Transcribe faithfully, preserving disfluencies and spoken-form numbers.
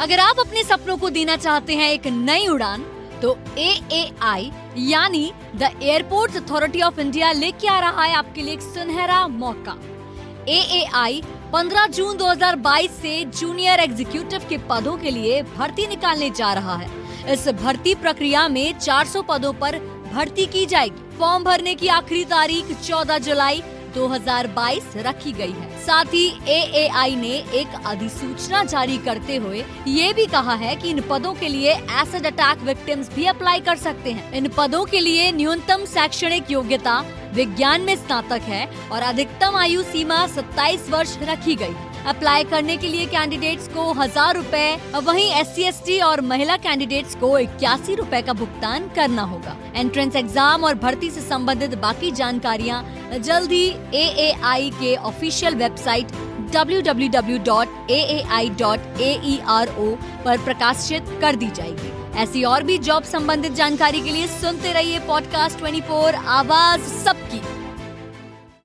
अगर आप अपने सपनों को देना चाहते हैं एक नई उड़ान, तो ए ए आई यानी the airports authority of India लेके आ रहा है आपके लिए एक सुनहरा मौका। ए ए आई पंद्रह जून दो हज़ार बाईस से जूनियर एग्जीक्यूटिव के पदों के लिए भर्ती निकालने जा रहा है। इस भर्ती प्रक्रिया में चार सौ पदों पर भर्ती की जाएगी। फॉर्म भरने की आखिरी तारीख चौदह जुलाई दो हज़ार बाईस रखी गई है। साथ ही ए ए आई ने एक अधिसूचना जारी करते हुए ये भी कहा है कि इन पदों के लिए एसिड अटैक विक्टिम्स भी अप्लाई कर सकते हैं। इन पदों के लिए न्यूनतम शैक्षणिक योग्यता विज्ञान में स्नातक है और अधिकतम आयु सीमा सत्ताईस वर्ष रखी गई। अप्लाई करने के लिए कैंडिडेट्स को हजार रूपए, वहीं एस सी एस टी और महिला कैंडिडेट्स को इक्यासी रूपए का भुगतान करना होगा। एंट्रेंस एग्जाम और भर्ती से संबंधित बाकी जानकारियाँ जल्द ही ए ए आई के official website W W W dot A A I dot A E R O पर प्रकाशित कर दी जाएगी। ऐसी और भी जॉब संबंधित जानकारी के लिए सुनते रहिए पॉडकास्ट चौबीस, आवाज सबकी।